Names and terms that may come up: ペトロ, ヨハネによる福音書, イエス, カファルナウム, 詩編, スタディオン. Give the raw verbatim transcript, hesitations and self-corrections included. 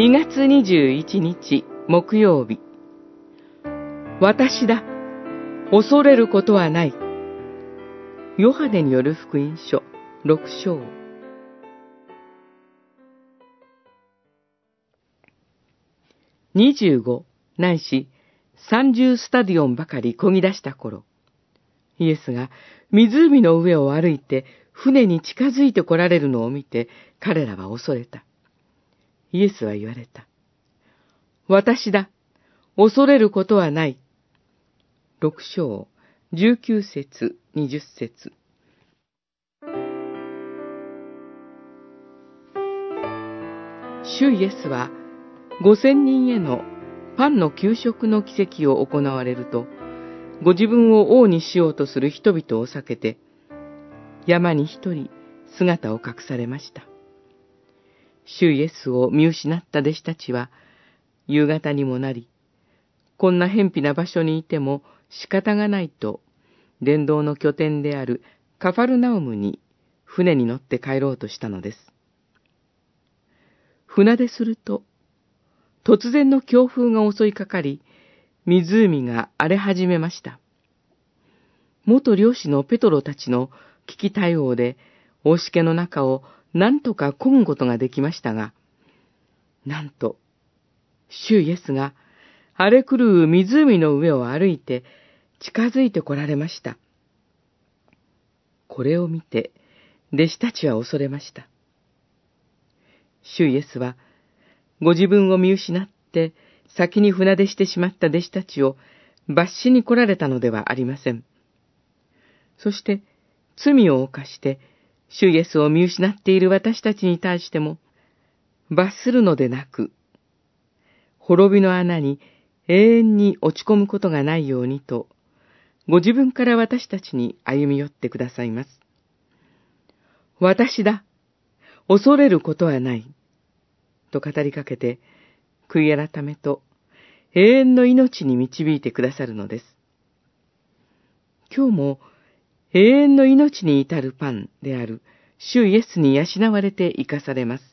にがつにじゅういちにち木曜日。私だ、恐れることはない。ヨハネによる福音書ろくしょう。にじゅうごないしさんじゅうスタディオンばかり漕ぎ出した頃、イエスが湖の上を歩いて船に近づいて来られるのを見て、彼らは恐れた。イエスは言われた。私だ、恐れることはない。ろくしょうじゅうきゅうせつにじゅっせつ。主イエスは五千人へのパンの給食の奇跡を行われると、ご自分を王にしようとする人々を避けて、山に一人姿を隠されました。主イエスを見失った弟子たちは、夕方にもなり、こんな偏僻な場所にいても仕方がないと、伝道の拠点であるカファルナウムに船に乗って帰ろうとしたのです。船出すると、突然の強風が襲いかかり、湖が荒れ始めました。元漁師のペトロたちの危機対応で、大しけの中を何とか漕ぐことができましたが、なんと、主イエスが荒れ狂う湖の上を歩いて近づいて来られました。これを見て、弟子たちは恐れました。主イエスは、ご自分を見失って先に船出してしまった弟子たちを罰しに来られたのではありません。そして、罪を犯して、主イエスを見失っている私たちに対しても、罰するのでなく、滅びの穴に永遠に落ち込むことがないようにと、ご自分から私たちに歩み寄ってくださいます。私だ、恐れることはない、と語りかけて、悔い改めと永遠の命に導いてくださるのです。今日も、永遠の命に至るパンである主イエスに養われて生かされます。